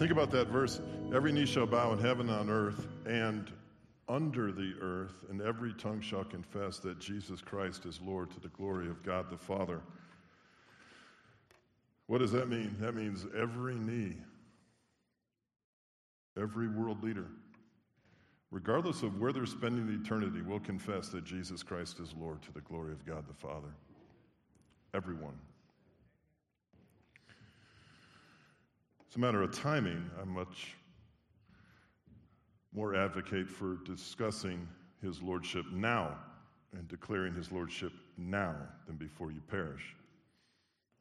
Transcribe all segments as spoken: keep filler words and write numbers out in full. Think about that verse. Every knee shall bow in heaven, on earth, and under the earth, and every tongue shall confess that Jesus Christ is Lord, to the glory of God the Father. What does that mean? That means every knee, every world leader, regardless of where they're spending eternity, will confess that Jesus Christ is Lord, to the glory of God the Father. Everyone. It's a matter of timing. I'm much more advocate for discussing his lordship now and declaring his lordship now than before you perish.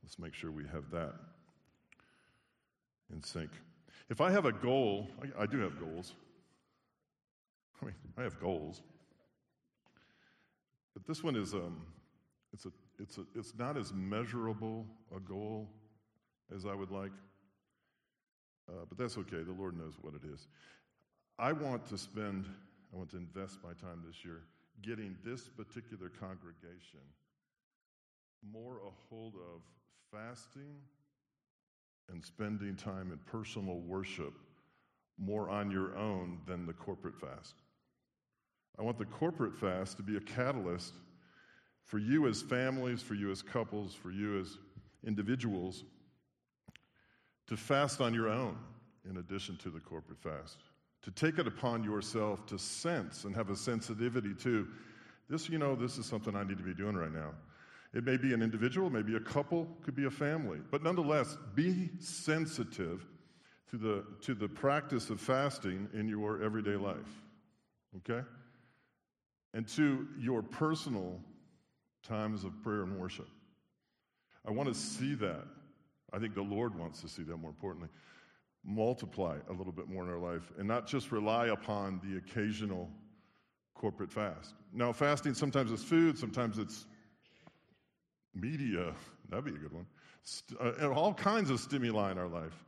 Let's make sure we have that in sync. If I have a goal, I, I do have goals. I mean, I have goals. But this one is um, it's a it's a it's not as measurable a goal as I would like. Uh, but that's okay. The Lord knows what it is. I want to spend, I want to invest my time this year getting this particular congregation more a hold of fasting and spending time in personal worship more on your own than the corporate fast. I want the corporate fast to be a catalyst for you as families, for you as couples, for you as individuals, to fast on your own in addition to the corporate fast, to take it upon yourself to sense and have a sensitivity to this, you know, this is something I need to be doing right now. It may be an individual, maybe a couple, could be a family, but nonetheless, be sensitive to the, to the practice of fasting in your everyday life, okay? And to your personal times of prayer and worship. I want to see that. I think the Lord wants to see that, more importantly, multiply a little bit more in our life and not just rely upon the occasional corporate fast. Now, fasting, sometimes it's food, sometimes it's media. That'd be a good one. St- uh, all kinds of stimuli in our life.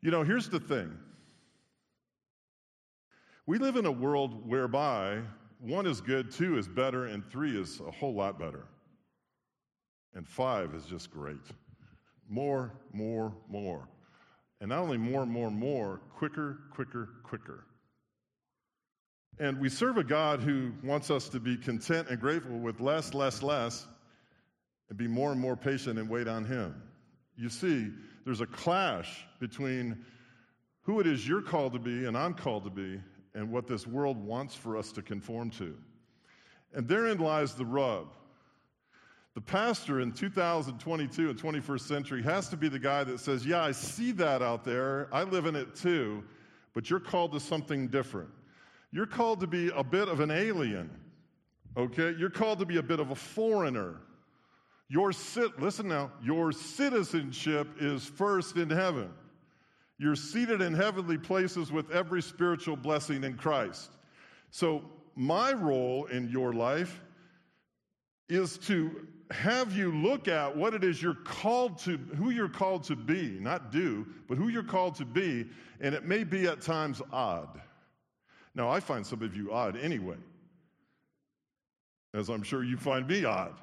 You know, here's the thing. We live in a world whereby one is good, two is better, and three is a whole lot better. And five is just great. More, more, more. And not only more, more, more, quicker, quicker, quicker. And we serve a God who wants us to be content and grateful with less, less, less, and be more and more patient and wait on him. You see, there's a clash between who it is you're called to be and I'm called to be and what this world wants for us to conform to. And therein lies the rub. The pastor in two thousand twenty-two and twenty-first century has to be the guy that says, yeah, I see that out there. I live in it too, but you're called to something different. You're called to be a bit of an alien, okay? You're called to be a bit of a foreigner. Your cit- Listen now, your citizenship is first in heaven. You're seated in heavenly places with every spiritual blessing in Christ. So my role in your life is to have you look at what it is you're called to, who you're called to be, not do, but who you're called to be, and it may be at times odd. Now, I find some of you odd anyway, as I'm sure you find me odd.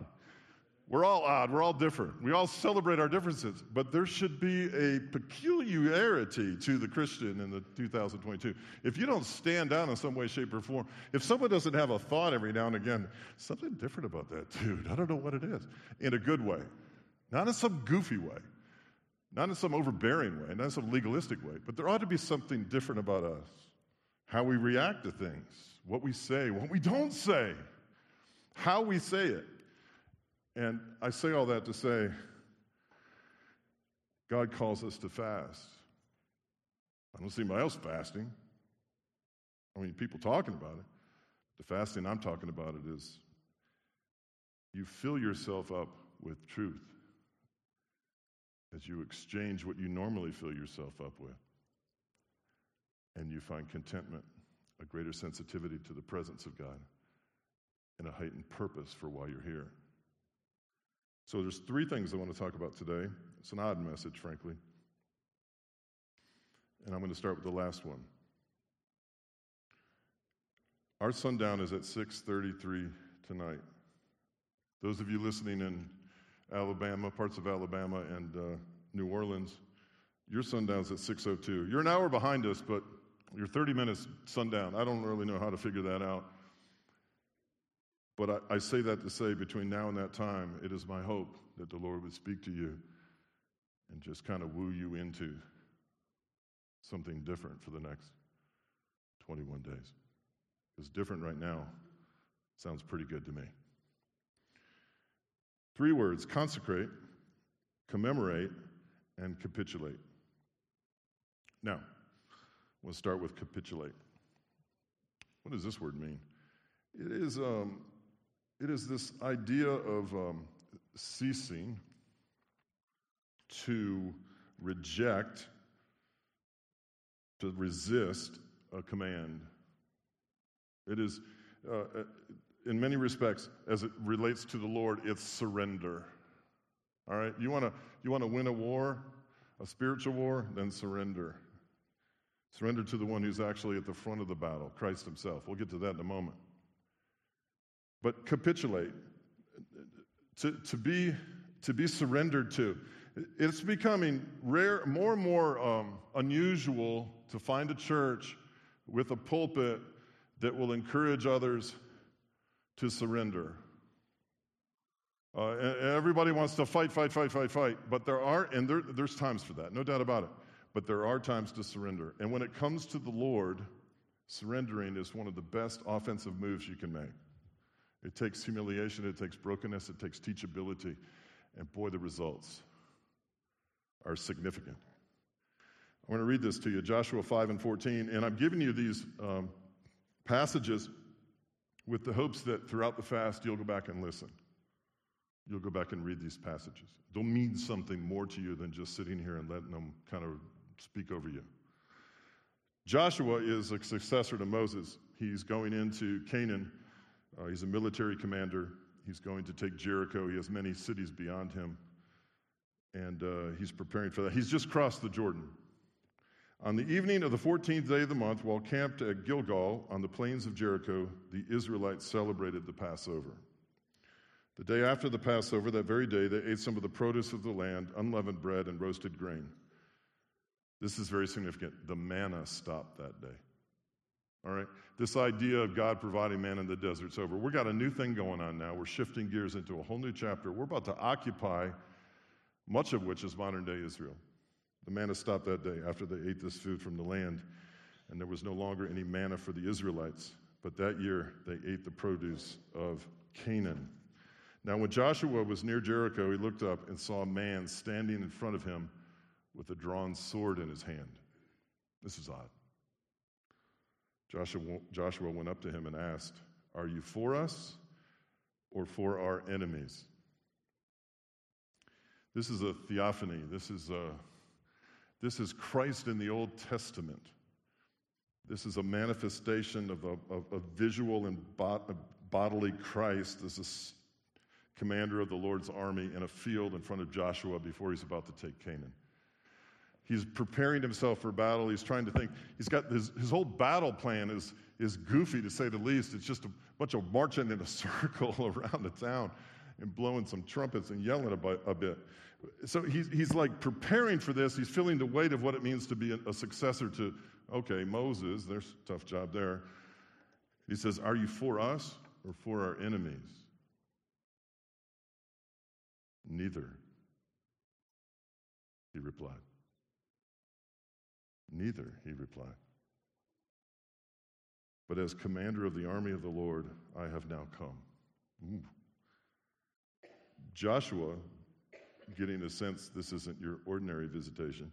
We're all odd. We're all different. We all celebrate our differences, but there should be a peculiarity to the Christian in the two thousand twenty-two. If you don't stand out in some way, shape, or form, if someone doesn't have a thought every now and again, something different about that dude, I don't know what it is, in a good way, not in some goofy way, not in some overbearing way, not in some legalistic way, but there ought to be something different about us, how we react to things, what we say, what we don't say, how we say it. And I say all that to say, God calls us to fast. I don't see anybody else fasting. I mean, people talking about it. The fasting I'm talking about it is you fill yourself up with truth as you exchange what you normally fill yourself up with. And you find contentment, a greater sensitivity to the presence of God, and a heightened purpose for why you're here. So there's three things I want to talk about today. It's an odd message, frankly. And I'm going to start with the last one. Our sundown is at six thirty-three tonight. Those of you listening in Alabama, parts of Alabama and uh, New Orleans, Your sundown's at six oh two. You're an hour behind us, but you're thirty minutes sundown. I don't really know how to figure that out. But I, I say that to say between now and that time, it is my hope that the Lord would speak to you and just kind of woo you into something different for the next twenty-one days. Because different right now sounds pretty good to me. Three words: consecrate, commemorate, and capitulate. Now, we'll start with capitulate. What does this word mean? It is um, it is this idea of um, ceasing to reject, to resist a command. It is, uh, in many respects, as it relates to the Lord, it's surrender. All right, you want to you want to win a war, a spiritual war, then surrender. Surrender to the one who's actually at the front of the battle, Christ himself. We'll get to that in a moment. But capitulate, to, to be to be surrendered to. It's becoming rare, more and more um, unusual to find a church with a pulpit that will encourage others to surrender. Uh, everybody wants to fight, fight, fight, fight, fight, but there are, and there, there's times for that, no doubt about it, but there are times to surrender. And when it comes to the Lord, surrendering is one of the best offensive moves you can make. It takes humiliation, it takes brokenness, it takes teachability, and boy, the results are significant. I want to read this to you, Joshua five and fourteen, and I'm giving you these um, passages with the hopes that throughout the fast you'll go back and listen. You'll go back and read these passages. They'll mean something more to you than just sitting here and letting them kind of speak over you. Joshua is a successor to Moses. He's going into Canaan. Uh, he's a military commander. He's going to take Jericho. He has many cities beyond him. And uh, he's preparing for that. He's just crossed the Jordan. On the evening of the fourteenth day of the month, while camped at Gilgal on the plains of Jericho, the Israelites celebrated the Passover. The day after the Passover, that very day, they ate some of the produce of the land, unleavened bread, and roasted grain. This is very significant. The manna stopped that day. All right? This idea of God providing manna in the desert's over. We've got a new thing going on now. We're shifting gears into a whole new chapter. We're about to occupy much of which is modern-day Israel. The manna stopped that day after they ate this food from the land, and there was no longer any manna for the Israelites. But that year, they ate the produce of Canaan. Now, when Joshua was near Jericho, he looked up and saw a man standing in front of him with a drawn sword in his hand. This is odd. Joshua, Joshua went up to him and asked, "Are you for us or for our enemies?" This is a theophany. This is a, this is Christ in the Old Testament. This is a manifestation of a, of a visual and bod- bodily Christ. This is commander of the Lord's army in a field in front of Joshua before he's about to take Canaan. He's preparing himself for battle. He's trying to think. He's got his, his whole battle plan is is goofy, to say the least. It's just a bunch of marching in a circle around the town and blowing some trumpets and yelling a, bu- a bit. So he's, he's like preparing for this. He's feeling the weight of what it means to be a, a successor to, okay, Moses. There's a tough job there. He says, "Are you for us or for our enemies?" "Neither," he replied. Neither, he replied. "But as commander of the army of the Lord, I have now come." Ooh. Joshua, getting a sense this isn't your ordinary visitation,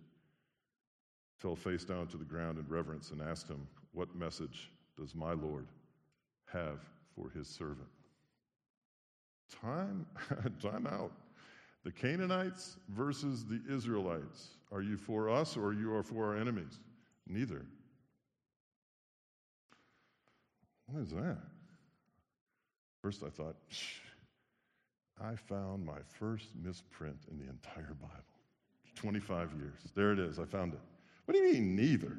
fell face down to the ground in reverence and asked him, "What message does my Lord have for his servant?" Time, time out. The Canaanites versus the Israelites. Are you for us or you are for our enemies? Neither. What is that? First I thought, shh, I found my first misprint in the entire Bible. twenty-five years. There it is. I found it. What do you mean neither?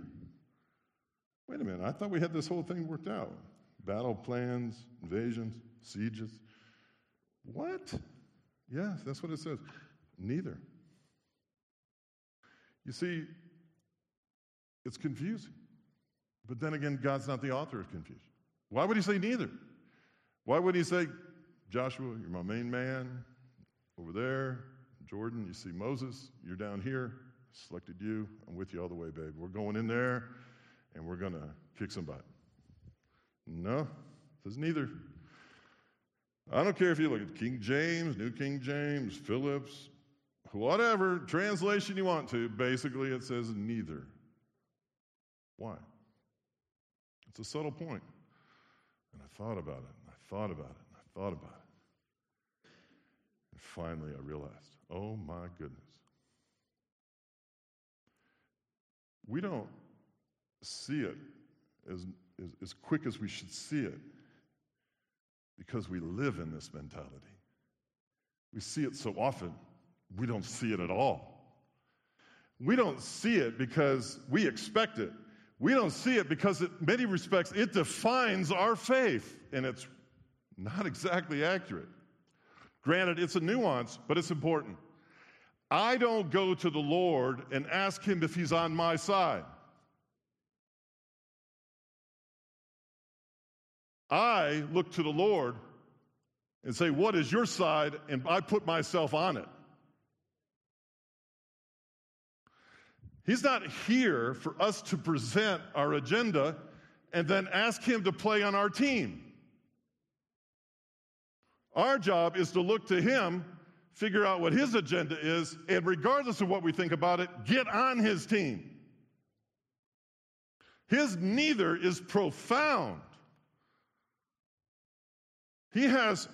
Wait a minute. I thought we had this whole thing worked out. Battle plans, invasions, sieges. What? Yes, that's what it says. Neither. You see, it's confusing. But then again, God's not the author of confusion. Why would he say neither? Why would he say, Joshua, you're my main man, over there, Jordan, you see Moses, you're down here, I selected you, I'm with you all the way, babe. We're going in there, and we're going to kick some butt. No, it says neither. I don't care if you look at King James, New King James, Phillips, whatever translation you want to, basically it says neither. Why? It's a subtle point. And I thought about it, and I thought about it, and I thought about it. And finally I realized, oh my goodness. We don't see it as, as, as quick as we should see it because we live in this mentality. We see it so often, we don't see it at all. We don't see it because we expect it. We don't see it because in many respects it defines our faith, and it's not exactly accurate. Granted, it's a nuance, but it's important. I don't go to the Lord and ask him if he's on my side. I look to the Lord and say, what is your side? And I put myself on it. He's not here for us to present our agenda and then ask him to play on our team. Our job is to look to him, figure out what his agenda is, and regardless of what we think about it, get on his team. His neither is profound. He has,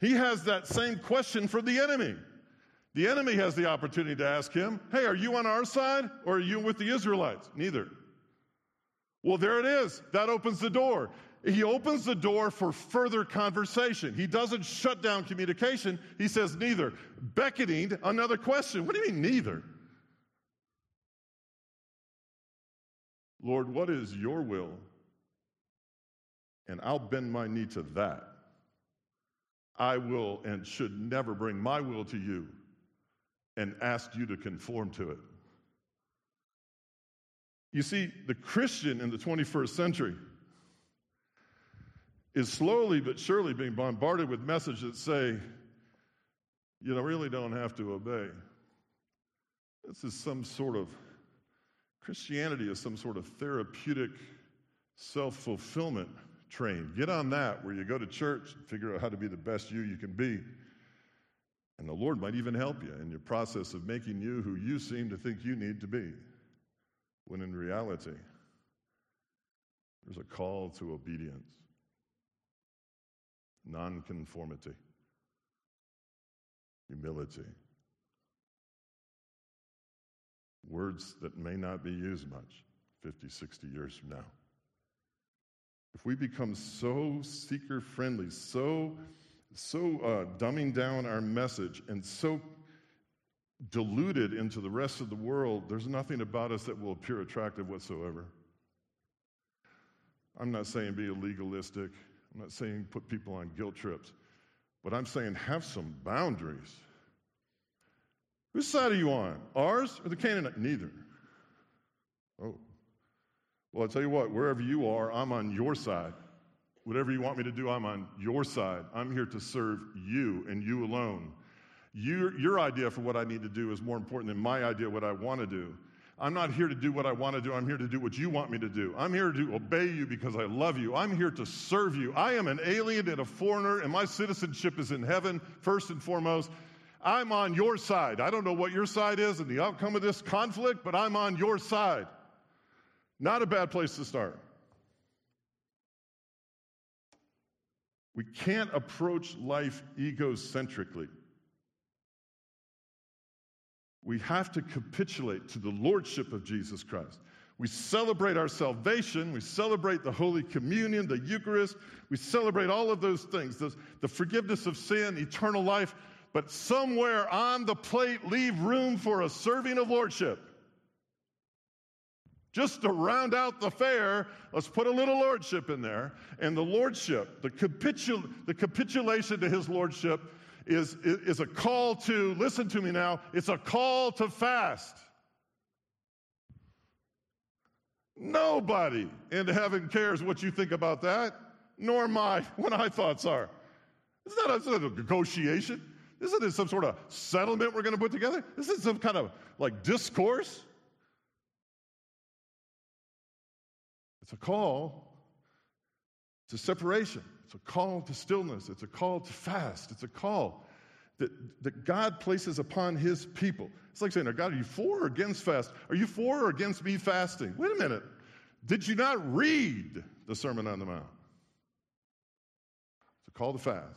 he has that same question for the enemy. The enemy has the opportunity to ask him, hey, are you on our side or are you with the Israelites? Neither. Well, there it is. That opens the door. He opens the door for further conversation. He doesn't shut down communication. He says neither, beckoning another question. What do you mean neither? Lord, what is your will? And I'll bend my knee to that. I will and should never bring my will to you and asked you to conform to it. You see, the Christian in the twenty-first century is slowly but surely being bombarded with messages that say, you know, really don't have to obey. This is some sort of, Christianity is some sort of therapeutic self-fulfillment train. Get on that where you go to church and figure out how to be the best you you can be. And the Lord might even help you in your process of making you who you seem to think you need to be, when in reality, there's a call to obedience, nonconformity, humility, words that may not be used much fifty, sixty years from now. If we become so seeker-friendly, so so uh, dumbing down our message and so diluted into the rest of the world, there's nothing about us that will appear attractive whatsoever. I'm not saying be legalistic. I'm not saying put people on guilt trips. But I'm saying have some boundaries. Whose side are you on? Ours or the Canaanite? Neither. Oh. Well, I'll tell you what, wherever you are, I'm on your side. Whatever you want me to do, I'm on your side. I'm here to serve you and you alone. Your, your idea for what I need to do is more important than my idea of what I want to do. I'm not here to do what I want to do. I'm here to do what you want me to do. I'm here to obey you because I love you. I'm here to serve you. I am an alien and a foreigner, and my citizenship is in heaven, first and foremost. I'm on your side. I don't know what your side is and the outcome of this conflict, but I'm on your side. Not a bad place to start. We can't approach life egocentrically. We have to capitulate to the lordship of Jesus Christ. We celebrate our salvation. We celebrate the Holy Communion, the Eucharist. We celebrate all of those things, those, the forgiveness of sin, eternal life. But somewhere on the plate, leave room for a serving of lordship. Just to round out the fair, let's put a little lordship in there. And the lordship, the, capitul- the capitulation to his lordship is, is a call to, listen to me now, it's a call to fast. Nobody in heaven cares what you think about that, nor my, what my thoughts are. It's not a, it's not a negotiation. Isn't it some sort of settlement we're going to put together? Isn't it some kind of like discourse? It's a call to separation. It's a call to stillness. It's a call to fast. It's a call that, that God places upon his people. It's like saying, oh God, are you for or against fast? Are you for or against me fasting? Wait a minute. Did you not read the Sermon on the Mount? It's a call to fast.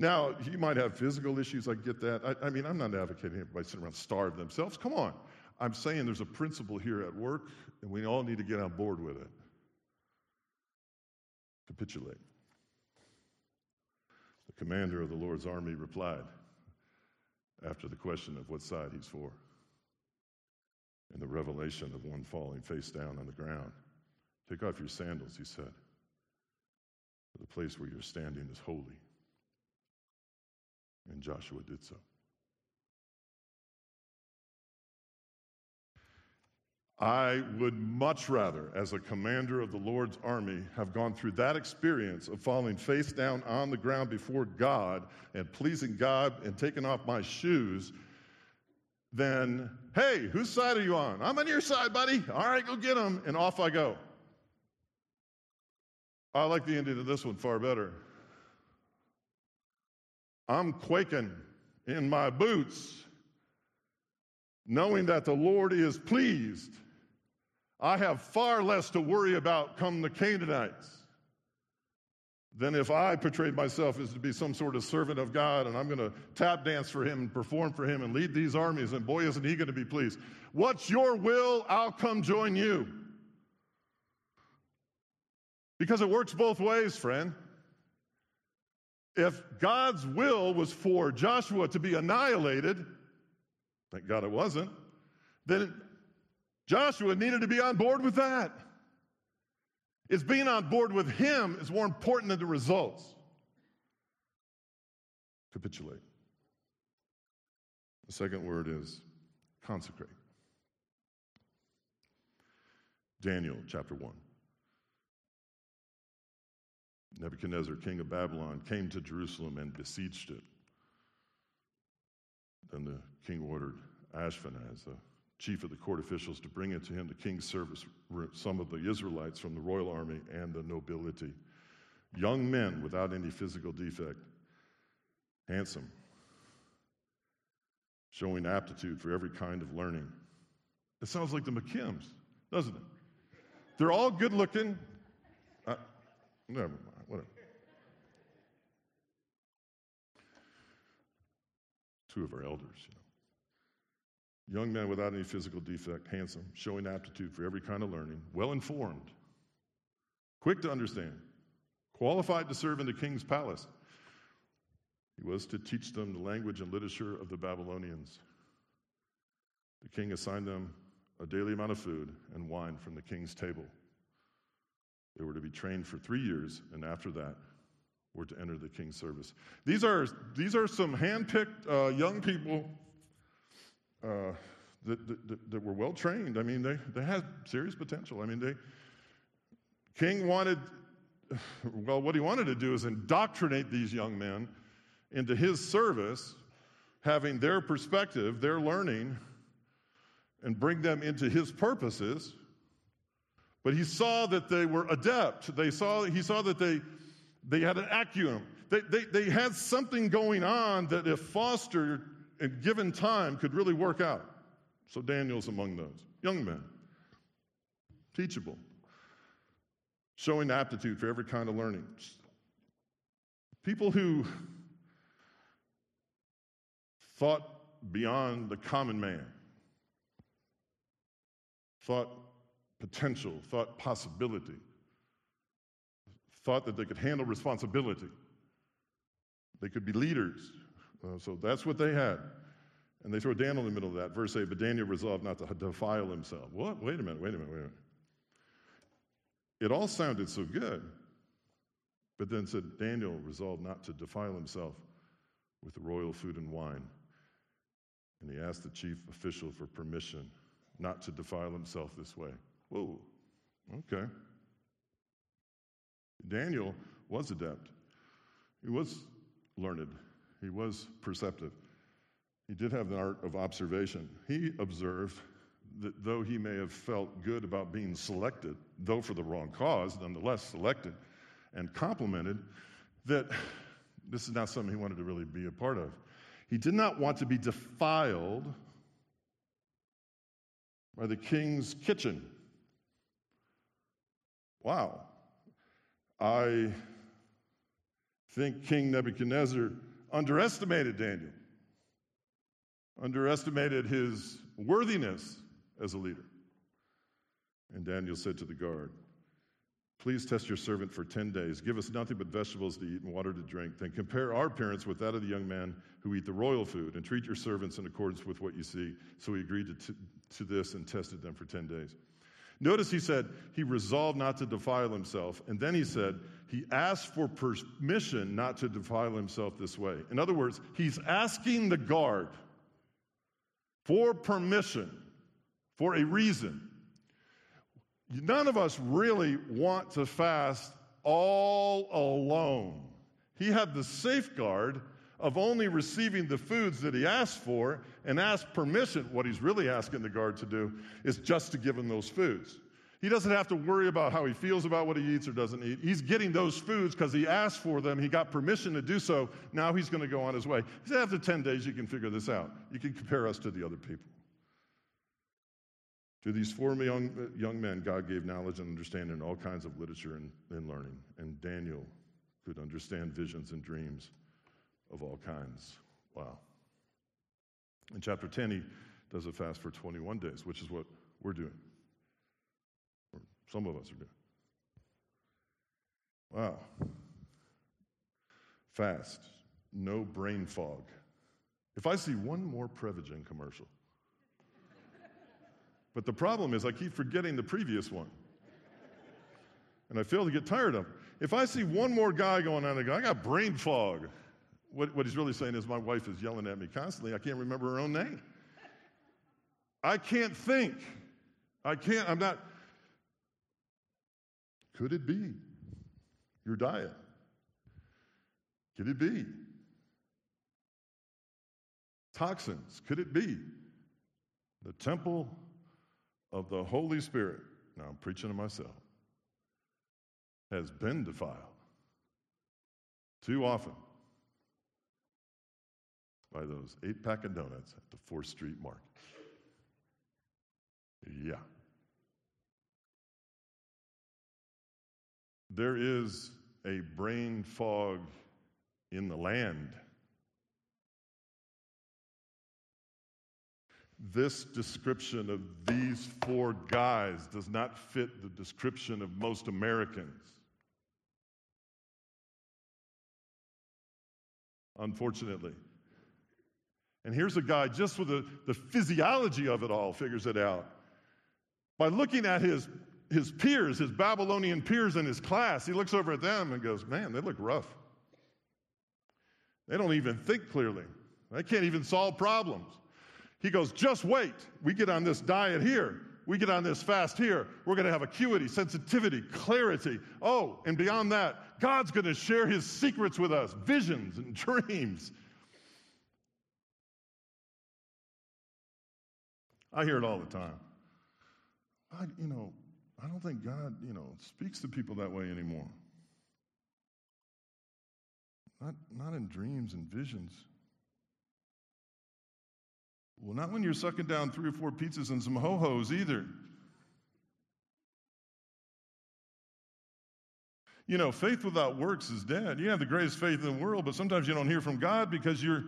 Now, you might have physical issues, I get that. I, I mean, I'm not advocating everybody sitting around starve themselves. Come on. I'm saying there's a principle here at work, and we all need to get on board with it. Capitulate. The commander of the Lord's army replied after the question of what side he's for, and the revelation of one falling face down on the ground. Take off your sandals, he said, for the place where you're standing is holy. And Joshua did so. I would much rather, as a commander of the Lord's army, have gone through that experience of falling face down on the ground before God and pleasing God and taking off my shoes than, hey, whose side are you on? I'm on your side, buddy. All right, go get them. And off I go. I like the ending of this one far better. I'm quaking in my boots, knowing that the Lord is pleased. I have far less to worry about come the Canaanites than if I portrayed myself as to be some sort of servant of God, and I'm going to tap dance for him and perform for him and lead these armies, and boy, isn't he going to be pleased. What's your will? I'll come join you. Because it works both ways, friend. If God's will was for Joshua to be annihilated, thank God it wasn't, then Joshua needed to be on board with that. It's being on board with him is more important than the results. Capitulate. The second word is consecrate. Daniel chapter one. Nebuchadnezzar, king of Babylon, came to Jerusalem and besieged it. Then the king ordered Ashpenaz, the chief of the court officials, to bring into him the king's service, some of the Israelites from the royal army and the nobility, young men without any physical defect, handsome, showing aptitude for every kind of learning. It sounds like the McKims, doesn't it? They're all good looking. Uh, never mind. Whatever. Two of our elders, you know. Young men without any physical defect, handsome, showing aptitude for every kind of learning, well-informed, quick to understand, qualified to serve in the king's palace. He was to teach them the language and literature of the Babylonians. The king assigned them a daily amount of food and wine from the king's table. They were to be trained for three years, and after that, were to enter the king's service. These are these are some handpicked uh, young people uh, that, that that were well trained. I mean, they they had serious potential. I mean, they king wanted well, what he wanted to do is indoctrinate these young men into his service, having their perspective, their learning, and bring them into his purposes. But he saw that they were adept. They saw, he saw that they, they had an acumen. They, they, they had something going on that if fostered and given time could really work out. So Daniel's among those. Young men. Teachable. Showing aptitude for every kind of learning. People who thought beyond the common man. Thought potential, thought possibility, thought that they could handle responsibility. They could be leaders. Uh, so that's what they had. And they throw Daniel in the middle of that. Verse eight, but Daniel resolved not to defile himself. What? Wait a minute, wait a minute, wait a minute. It all sounded so good But then said, Daniel resolved not to defile himself with the royal food and wine. And he asked the chief official for permission not to defile himself this way. Whoa, okay. Daniel was adept. He was learned. He was perceptive. He did have the art of observation. He observed that though he may have felt good about being selected, though for the wrong cause, nonetheless selected and complimented, that this is not something he wanted to really be a part of. He did not want to be defiled by the king's kitchen. Wow. I think King Nebuchadnezzar underestimated Daniel, underestimated his worthiness as a leader. And Daniel said to the guard, please test your servant for ten days. Give us nothing but vegetables to eat and water to drink. Then compare our appearance with that of the young men who eat the royal food, and treat your servants in accordance with what you see. So he agreed to, t- to this and tested them for ten days. Notice he said he resolved not to defile himself, and then he said he asked for permission not to defile himself this way. In other words, he's asking the guard for permission for a reason. None of us really want to fast all alone. He had the safeguard of only receiving the foods that he asked for and asked permission. What he's really asking the guard to do is just to give him those foods. He doesn't have to worry about how he feels about what he eats or doesn't eat. He's getting those foods because he asked for them. He got permission to do so. Now he's going to go on his way. He said, after ten days, you can figure this out. You can compare us to the other people. To these four young, young men, God gave knowledge and understanding in all kinds of literature and, and learning. And Daniel could understand visions and dreams of all kinds. Wow. In chapter ten, he does a fast for twenty-one days, which is what we're doing. Or some of us are doing. Wow. Fast. No brain fog. If I see one more Prevagen commercial. But the problem is I keep forgetting the previous one. And I fail to get tired of it. If I see one more guy going on and go, I got brain fog. What, what he's really saying is my wife is yelling at me constantly. I can't remember her own name. I can't think. I can't, I'm not. Could it be your diet? Could it be toxins? Could it be the temple of the Holy Spirit? Now I'm preaching to myself. Has been defiled too often by those eight-pack of donuts at the fourth street Market. Yeah. There is a brain fog in the land. This description of these four guys does not fit the description of most Americans. Unfortunately. And here's a guy just with the, the physiology of it all figures it out. By looking at his, his peers, his Babylonian peers in his class, he looks over at them and goes, man, they look rough. They don't even think clearly. They can't even solve problems. He goes, just wait. We get on this diet here. We get on this fast here. We're going to have acuity, sensitivity, clarity. Oh, and beyond that, God's going to share his secrets with us, visions and dreams. I hear it all the time. I, you know, I don't think God, you know, speaks to people that way anymore. Not, not in dreams and visions. Well, not when you're sucking down three or four pizzas and some ho-hos either. You know, faith without works is dead. You have the greatest faith in the world, but sometimes you don't hear from God because you're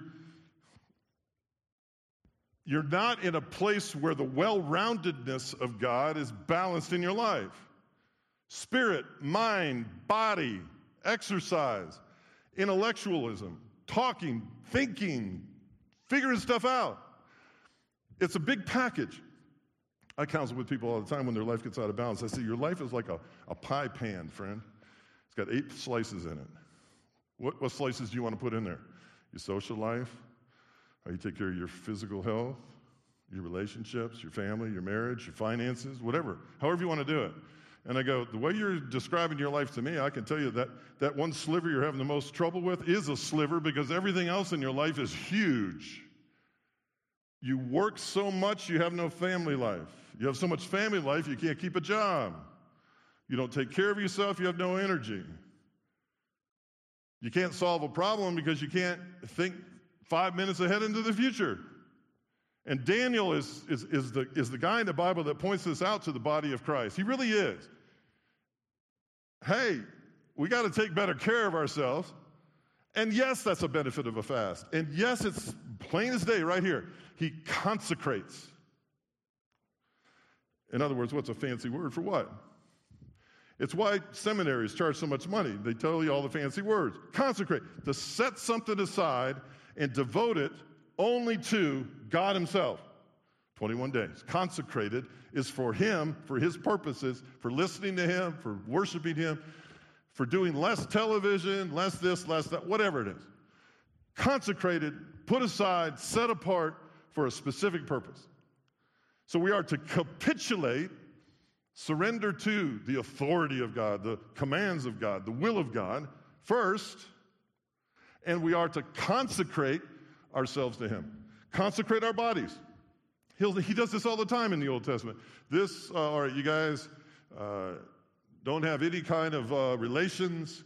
you're not in a place where the well-roundedness of God is balanced in your life. Spirit, mind, body, exercise, intellectualism, talking, thinking, figuring stuff out. It's a big package. I counsel with people all the time when their life gets out of balance. I say, your life is like a, a pie pan, friend. It's got eight slices in it. What, what slices do you want to put in there? Your social life, how you take care of your physical health, your relationships, your family, your marriage, your finances, whatever, however you want to do it. And I go, the way you're describing your life to me, I can tell you that that one sliver you're having the most trouble with is a sliver, because everything else in your life is huge. You work so much, you have no family life. You have so much family life, you can't keep a job. You don't take care of yourself, you have no energy. You can't solve a problem because you can't think five minutes ahead into the future. And Daniel is, is, is, the, is the guy in the Bible that points this out to the body of Christ. He really is. Hey, we got to take better care of ourselves. And yes, that's a benefit of a fast. And yes, it's plain as day right here. He consecrates. In other words, what's a fancy word for what? It's why seminaries charge so much money. They tell you all the fancy words. Consecrate, to set something aside and devote it only to God himself. twenty-one days. Consecrated is for him, for his purposes, for listening to him, for worshiping him, for doing less television, less this, less that, whatever it is. Consecrated, put aside, set apart for a specific purpose. So we are to capitulate, surrender to the authority of God, the commands of God, the will of God first, and we are to consecrate ourselves to him. Consecrate our bodies. He'll, he does this all the time in the Old Testament. This, uh, all right, you guys, uh, don't have any kind of uh, relations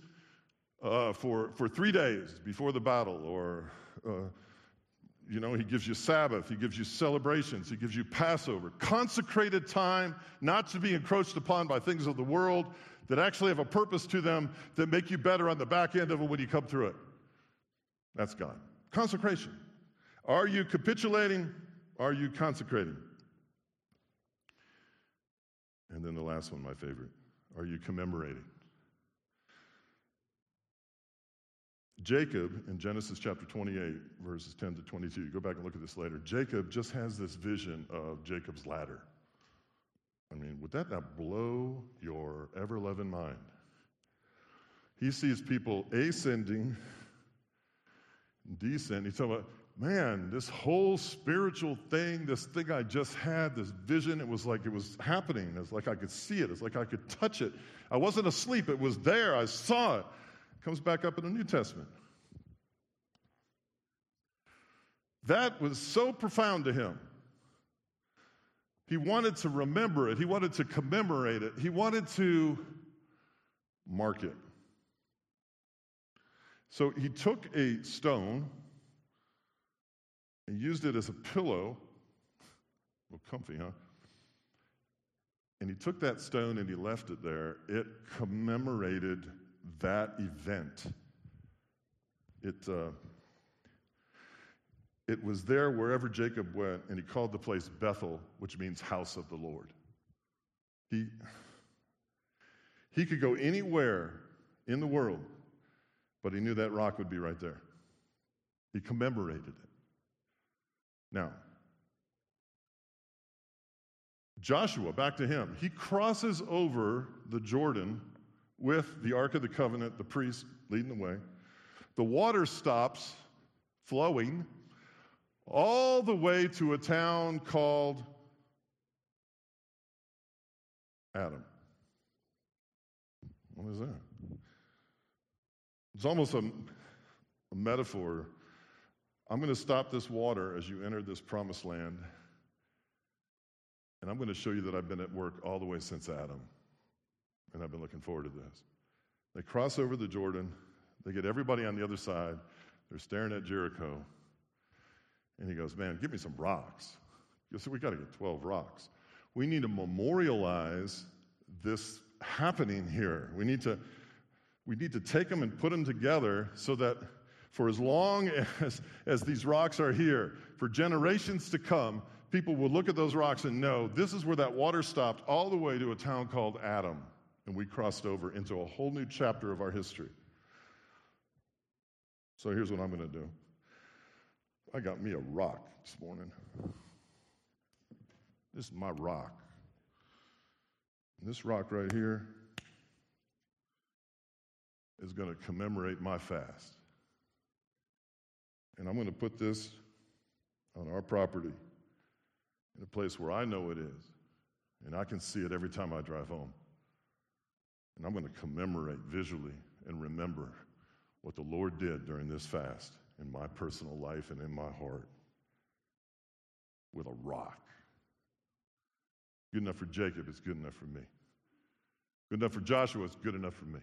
uh, for, for three days before the battle, or, uh, you know, he gives you Sabbath, he gives you celebrations, he gives you Passover. Consecrated time not to be encroached upon by things of the world that actually have a purpose to them that make you better on the back end of it when you come through it. That's God. Consecration. Are you capitulating? Are you consecrating? And then the last one, my favorite. Are you commemorating? Jacob, in Genesis chapter twenty-eight, verses ten to twenty-two, go back and look at this later. Jacob just has this vision of Jacob's ladder. I mean, would that not blow your ever-loving mind? He sees people ascending, descending. He's talking about, man, this whole spiritual thing, this thing I just had, this vision, it was like it was happening. It's like I could see it. It's like I could touch it. I wasn't asleep. It was there. I saw it. It comes back up in the New Testament. That was so profound to him. He wanted to remember it. He wanted to commemorate it. He wanted to mark it. So he took a stone and used it as a pillow. Well, comfy, huh? And he took that stone and he left it there. It commemorated that event. It, uh, it was there wherever Jacob went, and he called the place Bethel, which means house of the Lord. He, he could go anywhere in the world, but he knew that rock would be right there. He commemorated it. Now, Joshua, back to him, he crosses over the Jordan with the Ark of the Covenant, the priest leading the way. The water stops flowing all the way to a town called Adam. What is that? It's almost a, a metaphor. I'm going to stop this water as you enter this promised land, and I'm going to show you that I've been at work all the way since Adam, and I've been looking forward to this. They cross over the Jordan. They get everybody on the other side. They're staring at Jericho, and he goes, man, give me some rocks. You see, we got to get twelve rocks. We need to memorialize this happening here. We need to, we need to take them and put them together so that for as long as, as these rocks are here, for generations to come, people will look at those rocks and know this is where that water stopped all the way to a town called Adam, and we crossed over into a whole new chapter of our history. So here's what I'm going to do. I got me a rock this morning. This is my rock. And this rock right here is going to commemorate my fast. And I'm going to put this on our property in a place where I know it is, and I can see it every time I drive home. And I'm going to commemorate visually and remember what the Lord did during this fast in my personal life and in my heart with a rock. Good enough for Jacob, it's good enough for me. Good enough for Joshua, it's good enough for me.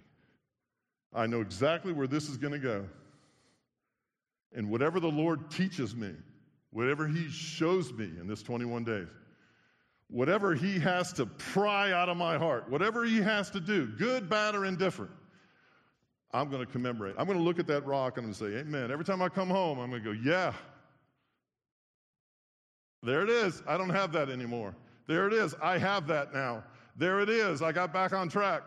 I know exactly where this is going to go. And whatever the Lord teaches me, whatever he shows me in this twenty-one days, whatever he has to pry out of my heart, whatever he has to do, good, bad, or indifferent, I'm going to commemorate. I'm going to look at that rock and I'm going to say, amen. Every time I come home, I'm going to go, yeah. There it is. I don't have that anymore. There it is. I have that now. There it is. I got back on track.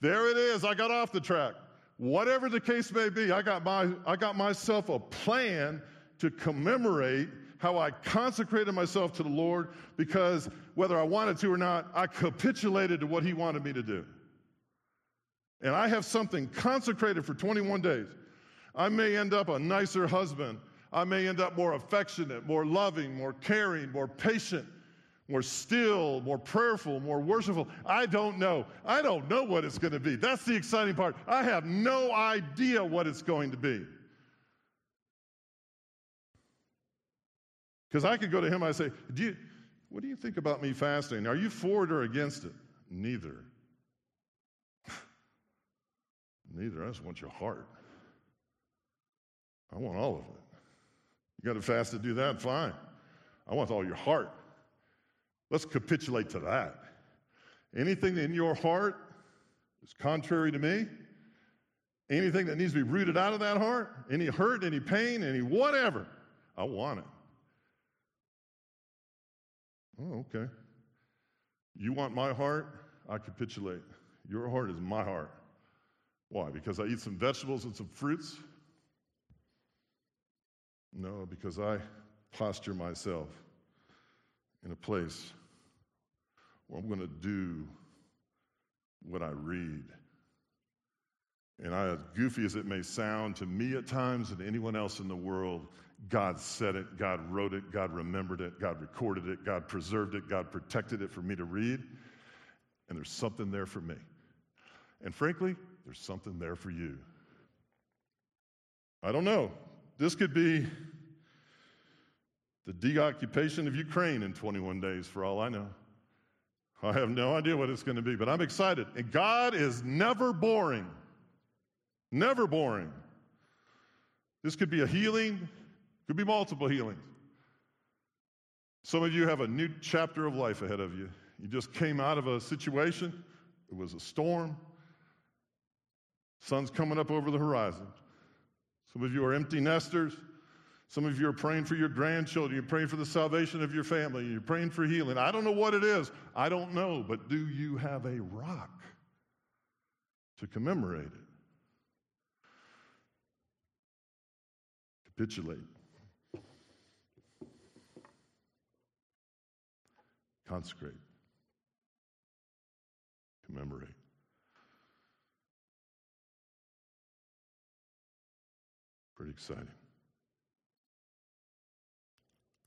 There it is. I got off the track. Whatever the case may be, I got my I got myself a plan to commemorate how I consecrated myself to the Lord, because whether I wanted to or not, I capitulated to what he wanted me to do. And I have something consecrated for twenty-one days. I may end up a nicer husband. I may end up more affectionate, more loving, more caring, more patient, more still, more prayerful, more worshipful. I don't know. I don't know what it's going to be. That's the exciting part. I have no idea what it's going to be. Because I could go to him and I say, do you, what do you think about me fasting? Are you for it or against it? Neither. Neither. I just want your heart. I want all of it. You got to fast to do that? Fine. I want all your heart. Let's capitulate to that. Anything in your heart is contrary to me, anything that needs to be rooted out of that heart, any hurt, any pain, any whatever, I want it. Oh, okay. You want my heart? I capitulate. Your heart is my heart. Why? Because I eat some vegetables and some fruits? No, because I posture myself in a place where I'm going to do what I read. And I, as goofy as it may sound to me at times and to anyone else in the world, God said it, God wrote it, God remembered it, God recorded it, God preserved it, God protected it for me to read. And there's something there for me. And frankly, there's something there for you. I don't know. This could be the deoccupation of Ukraine in twenty-one days, for all I know. I have no idea what it's going to be, but I'm excited. And God is never boring. Never boring. This could be a healing. Could be multiple healings. Some of you have a new chapter of life ahead of you. You just came out of a situation. It was a storm. Sun's coming up over the horizon. Some of you are empty nesters. Some of you are praying for your grandchildren. You're praying for the salvation of your family. You're praying for healing. I don't know what it is. I don't know. But do you have a rock to commemorate it? Capitulate. Consecrate. Commemorate. Pretty exciting.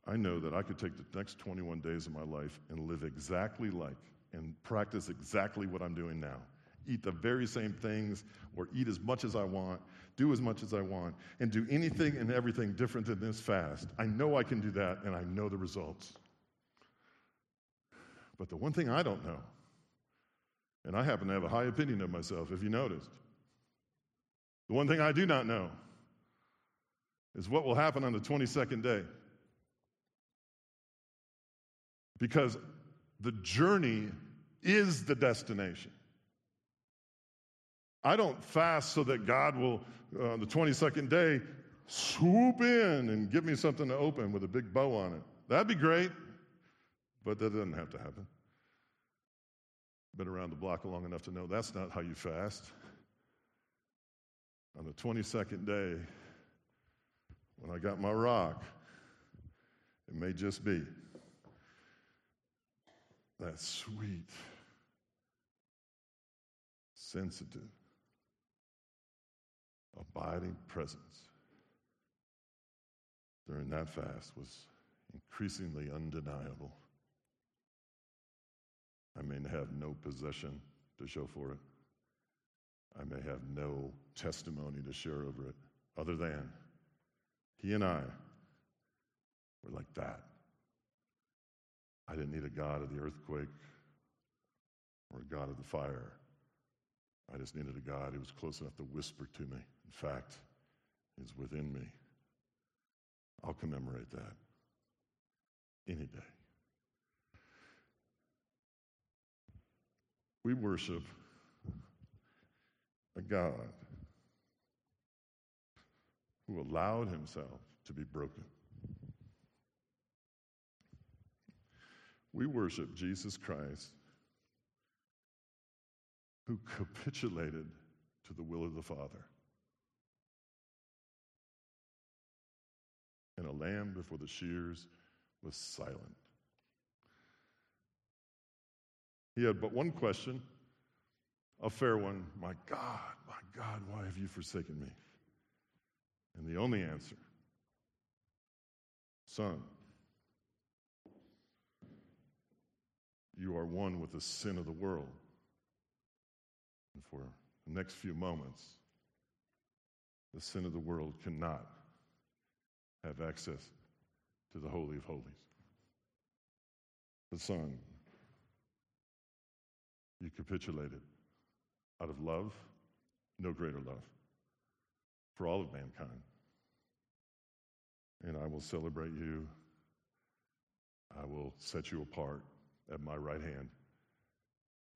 I know that I could take the next twenty-one days of my life and live exactly like, and practice exactly what I'm doing now. Eat the very same things, or eat as much as I want, do as much as I want, and do anything and everything different than this fast. I know I can do that, and I know the results. But the one thing I don't know, and I happen to have a high opinion of myself, if you noticed, the one thing I do not know is what will happen on the twenty-second day. Because the journey is the destination. I don't fast so that God will, uh, on the twenty-second day, swoop in and give me something to open with a big bow on it. That'd be great, but that doesn't have to happen. Been around the block long enough to know that's not how you fast. On the twenty-second day, when I got my rock, it may just be that sweet, sensitive, abiding presence during that fast was increasingly undeniable. I may have no possession to show for it. I may have no testimony to share over it, other than he and I were like that. I didn't need a God of the earthquake or a God of the fire. I just needed a God who was close enough to whisper to me. In fact, is within me. I'll commemorate that any day. We worship a God who allowed himself to be broken. We worship Jesus Christ, who capitulated to the will of the Father. And a lamb before the shears was silent. He had but one question, a fair one. My God, my God, why have you forsaken me? And the only answer, Son, you are one with the sin of the world. And for the next few moments, the sin of the world cannot have access to the Holy of Holies. The Son, you capitulated out of love, no greater love, for all of mankind. And I will celebrate you. I will set you apart at my right hand,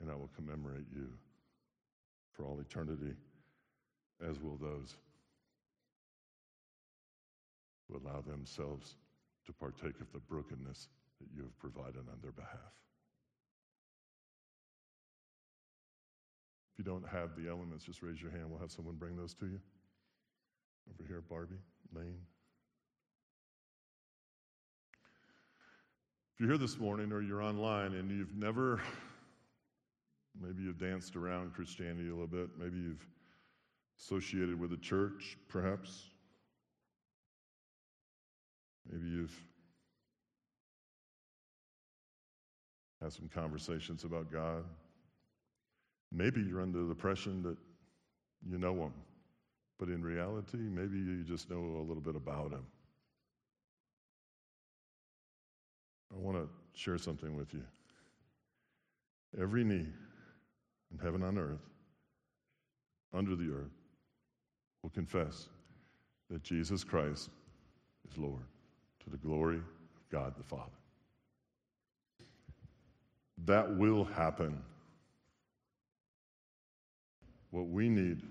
and I will commemorate you for all eternity, as will those who allow themselves to partake of the brokenness that you have provided on their behalf. If you don't have the elements, just raise your hand. We'll have someone bring those to you. Over here, Barbie, Lane. If you're here this morning or you're online and you've never... Maybe you've danced around Christianity a little bit. Maybe you've associated with a church, perhaps. Maybe you've had some conversations about God. Maybe you're under the impression that you know him. But in reality, maybe you just know a little bit about him. I want to share something with you. Every knee in heaven, on earth, under the earth, will confess that Jesus Christ is Lord, to the glory of God the Father. That will happen. What we need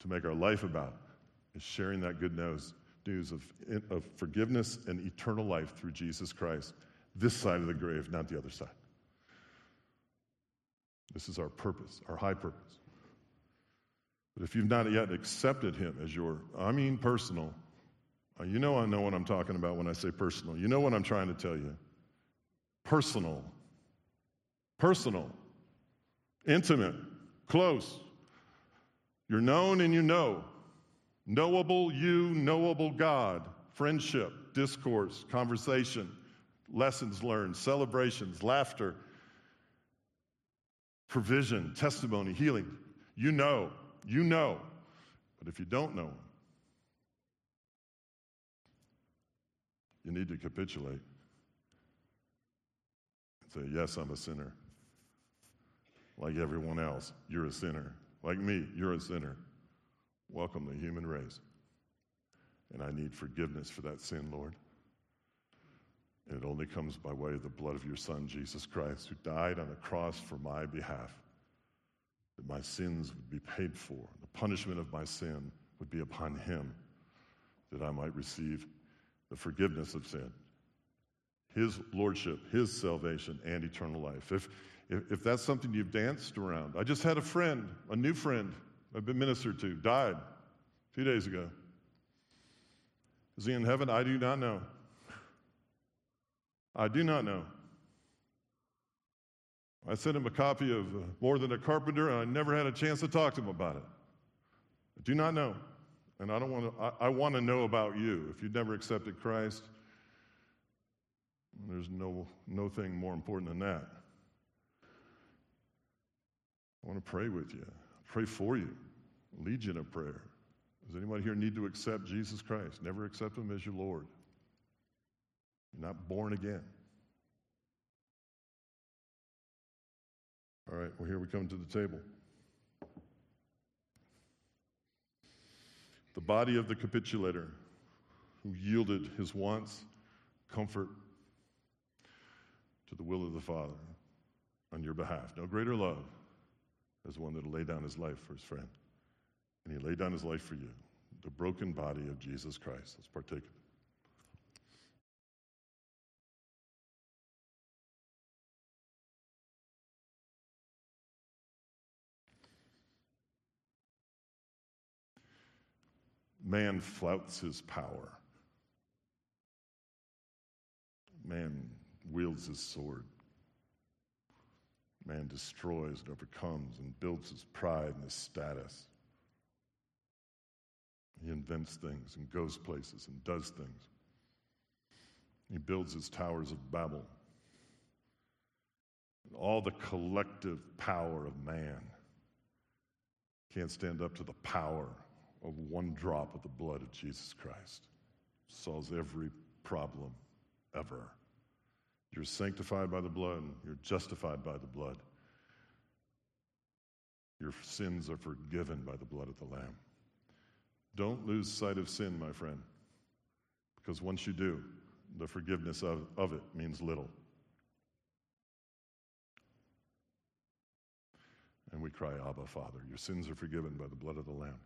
to make our life about is sharing that good news of, of forgiveness and eternal life through Jesus Christ, this side of the grave, not the other side. This is our purpose, our high purpose. But if you've not yet accepted him as your, I mean personal, you know I know what I'm talking about when I say personal. You know what I'm trying to tell you. Personal. Personal. Intimate. Close. You're known and you know. Knowable you, knowable God. Friendship, discourse, conversation, lessons learned, celebrations, laughter, provision, testimony, healing. You know, you know. But if you don't know him, you need to capitulate and say, yes, I'm a sinner. Like everyone else, you're a sinner. Like me, you're a sinner. Welcome to the human race. And I need forgiveness for that sin, Lord. And it only comes by way of the blood of your Son, Jesus Christ, who died on a cross for my behalf, that my sins would be paid for. The punishment of my sin would be upon him, that I might receive the forgiveness of sin, his lordship, his salvation, and eternal life. If, if, if that's something you've danced around, I just had a friend, a new friend I've been ministered to, died a few days ago. Is he in heaven? I do not know. I do not know. I sent him a copy of More Than a Carpenter, and I never had a chance to talk to him about it. I do not know, and I don't want to. I, I want to know about you. If you've never accepted Christ, there's no no thing more important than that. I want to pray with you, pray for you, lead you in a prayer. Does anybody here need to accept Jesus Christ? Never accept him as your Lord. You're not born again. All right, well, here we come to the table. The body of the capitulator who yielded his wants, comfort to the will of the Father on your behalf. No greater love as one that will lay down his life for his friend. And he laid down his life for you. The broken body of Jesus Christ. Let's partake of it. Man flouts his power. Man wields his sword. Man destroys and overcomes and builds his pride and his status. He invents things and goes places and does things. He builds his towers of Babel. And all the collective power of man can't stand up to the power of one drop of the blood of Jesus Christ. Solves every problem ever. You're sanctified by the blood, and you're justified by the blood. Your sins are forgiven by the blood of the Lamb. Don't lose sight of sin, my friend, because once you do, the forgiveness of, of it means little. And we cry, Abba, Father. Your sins are forgiven by the blood of the Lamb.